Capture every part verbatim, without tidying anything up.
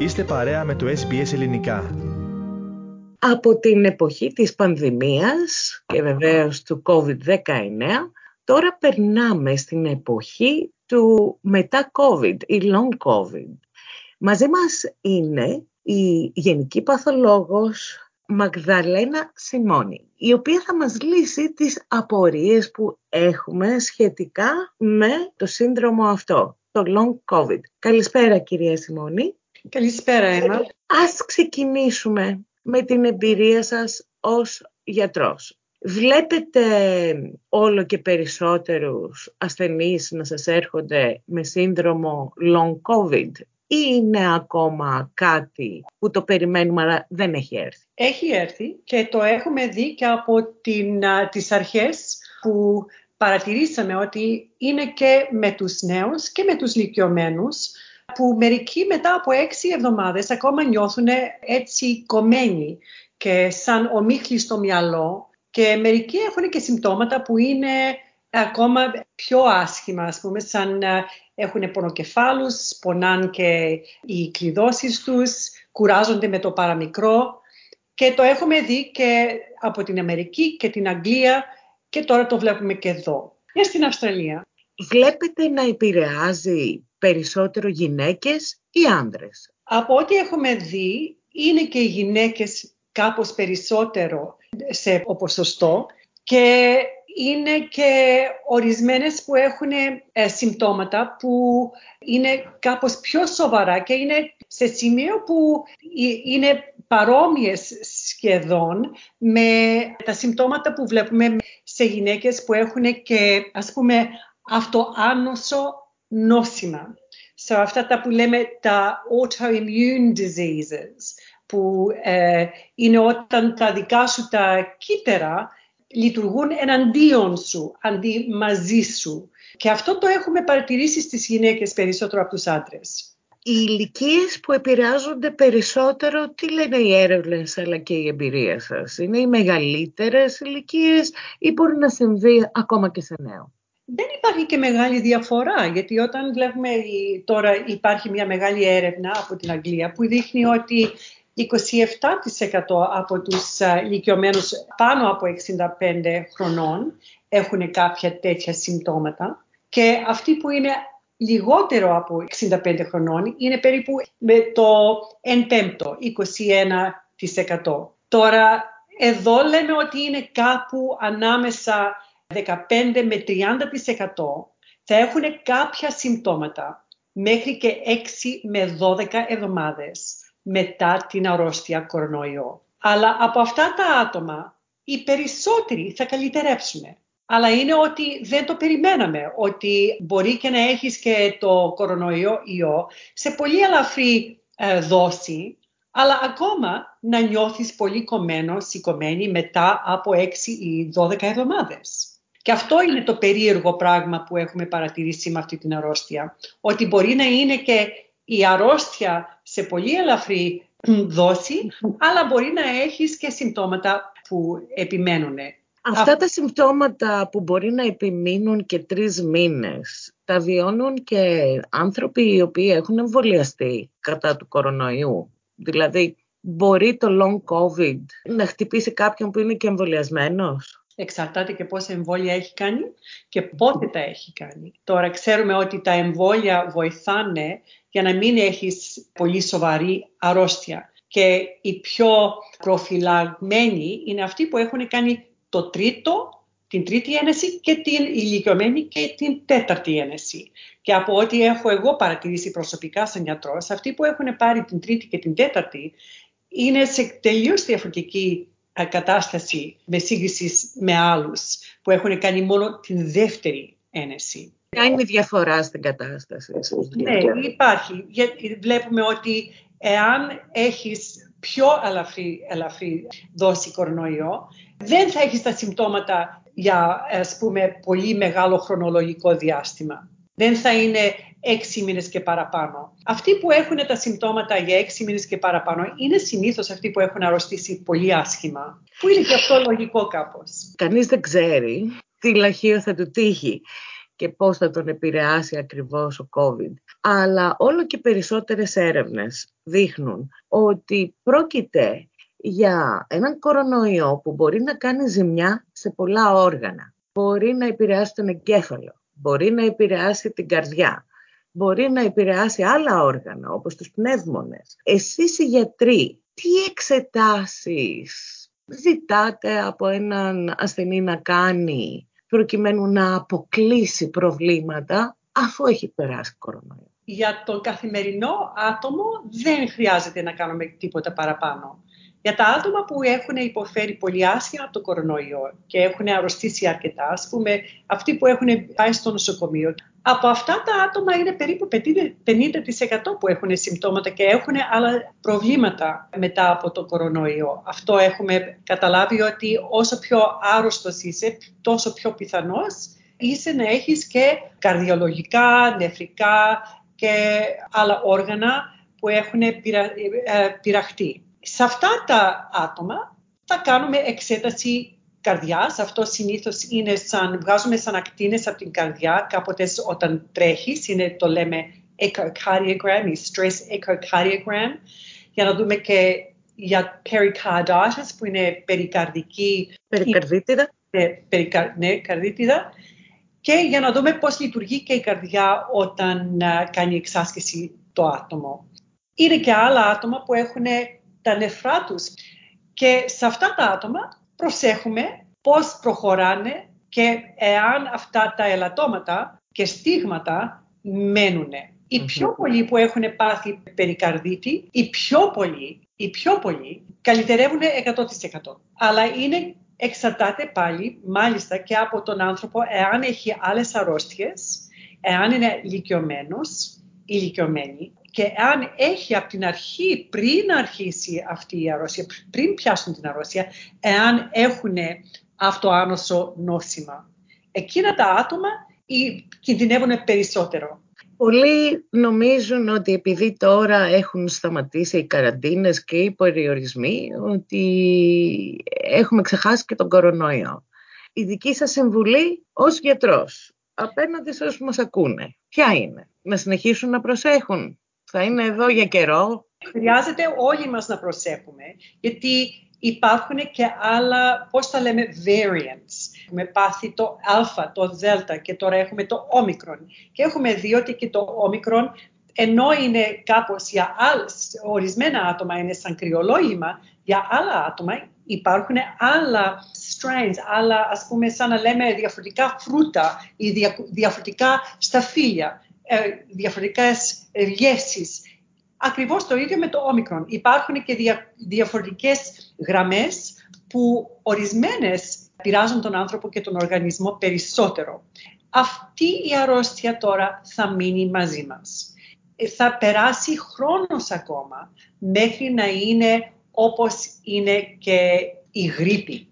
Είστε παρέα με το Ες Μπι Ες Ελληνικά. Από την εποχή της πανδημίας και βεβαίως του κόβιντ δεκαεννέα, τώρα περνάμε στην εποχή του μετά-COVID ή long-COVID. Μαζί μας είναι η γενική παθολόγος Μαγδαλένα Σιμώνη, η οποία θα μας λύσει τις απορίες που έχουμε σχετικά με το σύνδρομο αυτό, το long-COVID. Καλησπέρα κυρία Σιμώνη. Καλησπέρα Έμα. Ας ξεκινήσουμε με την εμπειρία σας ως γιατρός. Βλέπετε όλο και περισσότερους ασθενείς να σας έρχονται με σύνδρομο long-COVID ή είναι ακόμα κάτι που το περιμένουμε αλλά δεν έχει έρθει? Έχει έρθει και το έχουμε δει και από την, τις αρχές που παρατηρήσαμε ότι είναι και με τους νέους και με τους ηλικιωμένους, που μερικοί μετά από έξι εβδομάδες ακόμα νιώθουν έτσι κομμένοι και σαν ομίχλη στο μυαλό, και μερικοί έχουν και συμπτώματα που είναι ακόμα πιο άσχημα, ας πούμε, σαν έχουν πονοκεφάλους, πονάν και οι κλειδώσεις τους, κουράζονται με το παραμικρό, και το έχουμε δει και από την Αμερική και την Αγγλία και τώρα το βλέπουμε και εδώ και στην Αυστραλία. Βλέπετε να επηρεάζει περισσότερο γυναίκες ή άνδρες? Από ό,τι έχουμε δει, είναι και οι γυναίκες κάπως περισσότερο σε ποσοστό, και είναι και ορισμένες που έχουν ε, συμπτώματα που είναι κάπως πιο σοβαρά και είναι σε σημείο που είναι παρόμοιες σχεδόν με τα συμπτώματα που βλέπουμε σε γυναίκες που έχουν και, ας πούμε, αυτοάνοσο νόσημα. So, αυτά τα που λέμε τα autoimmune diseases, που ε, είναι όταν τα δικά σου τα κύτταρα λειτουργούν εναντίον σου, αντί μαζί σου. Και αυτό το έχουμε παρατηρήσει στις γυναίκες περισσότερο από τους άντρες. Οι ηλικίες που επηρεάζονται περισσότερο, τι λένε οι έρευνες αλλά και η εμπειρία σας? Είναι οι μεγαλύτερες ηλικίες ή μπορεί να συμβεί ακόμα και σε νέο? Δεν υπάρχει και μεγάλη διαφορά, γιατί όταν βλέπουμε τώρα, υπάρχει μια μεγάλη έρευνα από την Αγγλία που δείχνει ότι είκοσι επτά τοις εκατό από τους ηλικιωμένους πάνω από εξήντα πέντε χρονών έχουν κάποια τέτοια συμπτώματα, και αυτοί που είναι λιγότερο από εξήντα πέντε χρονών είναι περίπου με το ένα πέμπτο, είκοσι ένα τοις εκατό. Τώρα εδώ λέμε ότι είναι κάπου ανάμεσα δεκαπέντε με τριάντα τοις εκατό θα έχουν κάποια συμπτώματα μέχρι και έξι με δώδεκα εβδομάδες μετά την αρρώστια κορονοϊού. Αλλά από αυτά τα άτομα οι περισσότεροι θα καλυτερέψουν. Αλλά είναι ότι δεν το περιμέναμε, ότι μπορεί και να έχεις και το κορονοϊό σε πολύ ελαφρή ε, δόση, αλλά ακόμα να νιώθεις πολύ κομμένο, σηκωμένη μετά από έξι ή δώδεκα εβδομάδες. Και αυτό είναι το περίεργο πράγμα που έχουμε παρατηρήσει με αυτή την αρρώστια. Ότι μπορεί να είναι και η αρρώστια σε πολύ ελαφρή δόση, αλλά μπορεί να έχεις και συμπτώματα που επιμένουν. Αυτά τα συμπτώματα που μπορεί να επιμείνουν και τρεις μήνες, τα βιώνουν και άνθρωποι οι οποίοι έχουν εμβολιαστεί κατά του κορονοϊού? Δηλαδή, μπορεί το long COVID να χτυπήσει κάποιον που είναι και εμβολιασμένος? Εξαρτάται και πόσα εμβόλια έχει κάνει και πότε τα έχει κάνει. Τώρα ξέρουμε ότι τα εμβόλια βοηθάνε για να μην έχεις πολύ σοβαρή αρρώστια. Και οι πιο προφυλαγμένοι είναι αυτοί που έχουν κάνει το τρίτο, την τρίτη ένεση, και την ηλικιωμένη και την τέταρτη ένεση. Και από ό,τι έχω εγώ παρατηρήσει προσωπικά σαν γιατρός, αυτοί που έχουν πάρει την τρίτη και την τέταρτη είναι σε τελείως διαφορετική κατάσταση με σύγκριση με άλλους που έχουν κάνει μόνο την δεύτερη ένεση. Κάνει διαφορά στην κατάσταση? Ναι, υπάρχει. Γιατί βλέπουμε ότι εάν έχεις πιο ελαφρή, ελαφρή δόση κορονοϊό, δεν θα έχεις τα συμπτώματα για, ας πούμε, πολύ μεγάλο χρονολογικό διάστημα. Δεν θα είναι έξι μήνες και παραπάνω. Αυτοί που έχουν τα συμπτώματα για έξι μήνες και παραπάνω είναι συνήθως αυτοί που έχουν αρρωστήσει πολύ άσχημα. Που είναι και αυτό λογικό κάπως. Κανείς δεν ξέρει τι λαχείο θα του τύχει. και πώς θα τον επηρεάσει ακριβώς ο COVID. Αλλά όλο και περισσότερες έρευνες δείχνουν ότι πρόκειται για έναν κορονοϊό που μπορεί να κάνει ζημιά σε πολλά όργανα. Μπορεί να επηρεάσει τον εγκέφαλο, μπορεί να επηρεάσει την καρδιά, μπορεί να επηρεάσει άλλα όργανα όπως τους πνεύμονες. Εσείς οι γιατροί, τι εξετάσεις ζητάτε από έναν ασθενή να κάνει προκειμένου να αποκλείσει προβλήματα αφού έχει περάσει κορονοϊό? Για το καθημερινό άτομο δεν χρειάζεται να κάνουμε τίποτα παραπάνω. Για τα άτομα που έχουν υποφέρει πολύ άσχημα από το κορονοϊό και έχουν αρρωστήσει αρκετά, ας πούμε, αυτοί που έχουν πάει στο νοσοκομείο, από αυτά τα άτομα είναι περίπου πενήντα τοις εκατό που έχουν συμπτώματα και έχουν άλλα προβλήματα μετά από το κορονοϊό. Αυτό έχουμε καταλάβει, ότι όσο πιο άρρωστος είσαι, τόσο πιο πιθανός είσαι να έχεις και καρδιολογικά, νεφρικά και άλλα όργανα που έχουν πειρα, πειραχτεί. Σε αυτά τα άτομα θα κάνουμε εξέταση καρδιάς. Αυτό συνήθως είναι σαν, βγάζουμε σαν ακτίνες από την καρδιά. Κάποτε όταν τρέχεις, είναι, το λέμε echocardiogram ή stress echocardiogram, για να δούμε και για pericarditis, που είναι περικαρδική... Περικαρδίτιδα. Ναι, περικα, ναι, καρδίτιδα. Και για να δούμε πώς λειτουργεί και η καρδιά όταν uh, κάνει εξάσκηση το άτομο. Είναι και άλλα άτομα που έχουν τα νεφρά τους. Και σε αυτά τα άτομα προσέχουμε πώς προχωράνε και εάν αυτά τα ελαττώματα και στίγματα μένουν. Οι πιο πολλοί που έχουν πάθει περικαρδίτη, οι πιο πολλοί, οι πιο πολλοί καλυτερεύουν εκατό τοις εκατό. Αλλά είναι, εξαρτάται πάλι μάλιστα και από τον άνθρωπο, εάν έχει άλλες αρρώστιες, εάν είναι ηλικιωμένος, ηλικιωμένη, και αν έχει από την αρχή, πριν αρχίσει αυτή η αρρώστια, πριν πιάσουν την αρρώστια, εάν έχουν αυτοάνωσο νόσημα. Εκείνα τα άτομα κινδυνεύουν περισσότερο. Πολλοί νομίζουν ότι επειδή τώρα έχουν σταματήσει οι καραντίνες και οι περιορισμοί, ότι έχουμε ξεχάσει και τον κορονοϊό. Η δική σας συμβουλή ως γιατρός, απέναντι σε όσους μας ακούνε, ποια είναι? Να συνεχίσουν να προσέχουν? Θα είναι εδώ για καιρό. Χρειάζεται όλοι μας να προσέχουμε, γιατί υπάρχουν και άλλα, πώς τα λέμε, variants. Έχουμε πάθει το α, το δέλτα και τώρα έχουμε το όμικρον. Και έχουμε δει ότι και το όμικρον, ενώ είναι κάπως για άλλες, ορισμένα άτομα είναι σαν κρυολόγημα, για άλλα άτομα υπάρχουν άλλα strains, άλλα, ας πούμε, σαν να λέμε διαφορετικά φρούτα ή διαφορετικά σταφύλια, διαφορετικές γεύσεις. Ακριβώς το ίδιο με το όμικρον. Υπάρχουν και διαφορετικές γραμμές που ορισμένες πειράζουν τον άνθρωπο και τον οργανισμό περισσότερο. Αυτή η αρρώστια τώρα θα μείνει μαζί μας. Θα περάσει χρόνος ακόμα μέχρι να είναι όπως είναι και η γρίπη.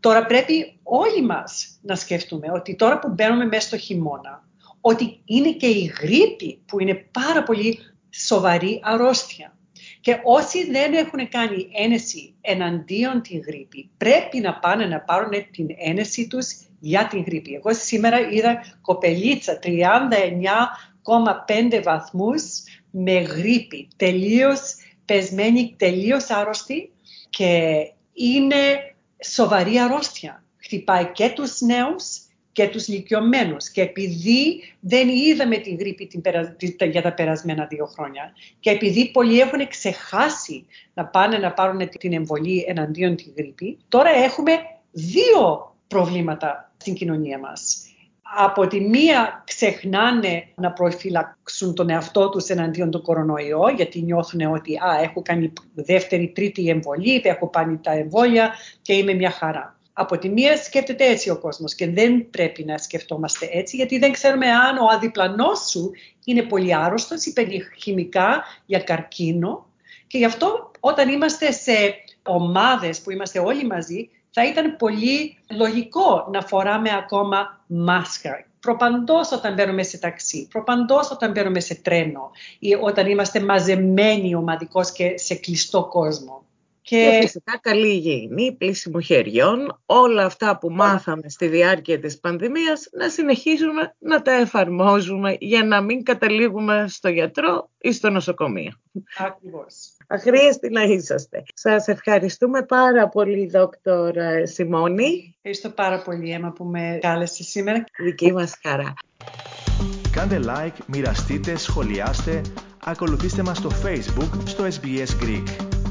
Τώρα πρέπει όλοι μας να σκεφτούμε ότι τώρα που μπαίνουμε μέσα στο χειμώνα, ότι είναι και η γρίπη που είναι πάρα πολύ σοβαρή αρρώστια. Και όσοι δεν έχουν κάνει ένεση εναντίον τη γρίπη, πρέπει να πάνε να πάρουν την ένεση τους για την γρίπη. Εγώ σήμερα είδα κοπελίτσα τριάντα εννιά κόμμα πέντε βαθμούς με γρίπη, τελείως πεσμένη, τελείως άρρωστη, και είναι σοβαρή αρρώστια. Χτυπάει και τους νέους και τους ηλικιωμένους. Και επειδή δεν είδαμε την γρίπη την περα... για τα περασμένα δύο χρόνια, και επειδή πολλοί έχουν ξεχάσει να πάνε να πάρουν την εμβολή εναντίον τη γρίπη, τώρα έχουμε δύο προβλήματα στην κοινωνία μας. Από τη μία ξεχνάνε να προφυλαξούν τον εαυτό τους εναντίον του κορονοϊού, γιατί νιώθουν ότι α, έχω κάνει δεύτερη, τρίτη εμβολή, έχω πάρει τα εμβόλια και είμαι μια χαρά. Από τη μία σκέφτεται έτσι ο κόσμος, και δεν πρέπει να σκεφτόμαστε έτσι, γιατί δεν ξέρουμε αν ο αδιπλανός σου είναι πολύ άρρωστος ή παίρνει χημικά για καρκίνο, και γι' αυτό όταν είμαστε σε ομάδες που είμαστε όλοι μαζί, θα ήταν πολύ λογικό να φοράμε ακόμα μάσκα. Προπαντός όταν μπαίνουμε σε ταξί, προπαντός όταν μπαίνουμε σε τρένο ή όταν είμαστε μαζεμένοι ομαδικώς και σε κλειστό κόσμο. Και... και φυσικά καλή υγιεινή, πλύσιμο χεριών, όλα αυτά που μάθαμε στη διάρκεια της πανδημίας, να συνεχίζουμε να τα εφαρμόζουμε για να μην καταλήγουμε στο γιατρό ή στο νοσοκομείο. Ακριβώς. Αχρίαστοι να είσαστε. Σας ευχαριστούμε πάρα πολύ, δόκτωρ Σιμώνη. Ευχαριστώ πάρα πολύ, Έμα, που με κάλεσε σήμερα. Δική μας χαρά. Κάντε like, μοιραστείτε, σχολιάστε, ακολουθήστε μας στο Facebook, στο Ες Μπι Ες Greek.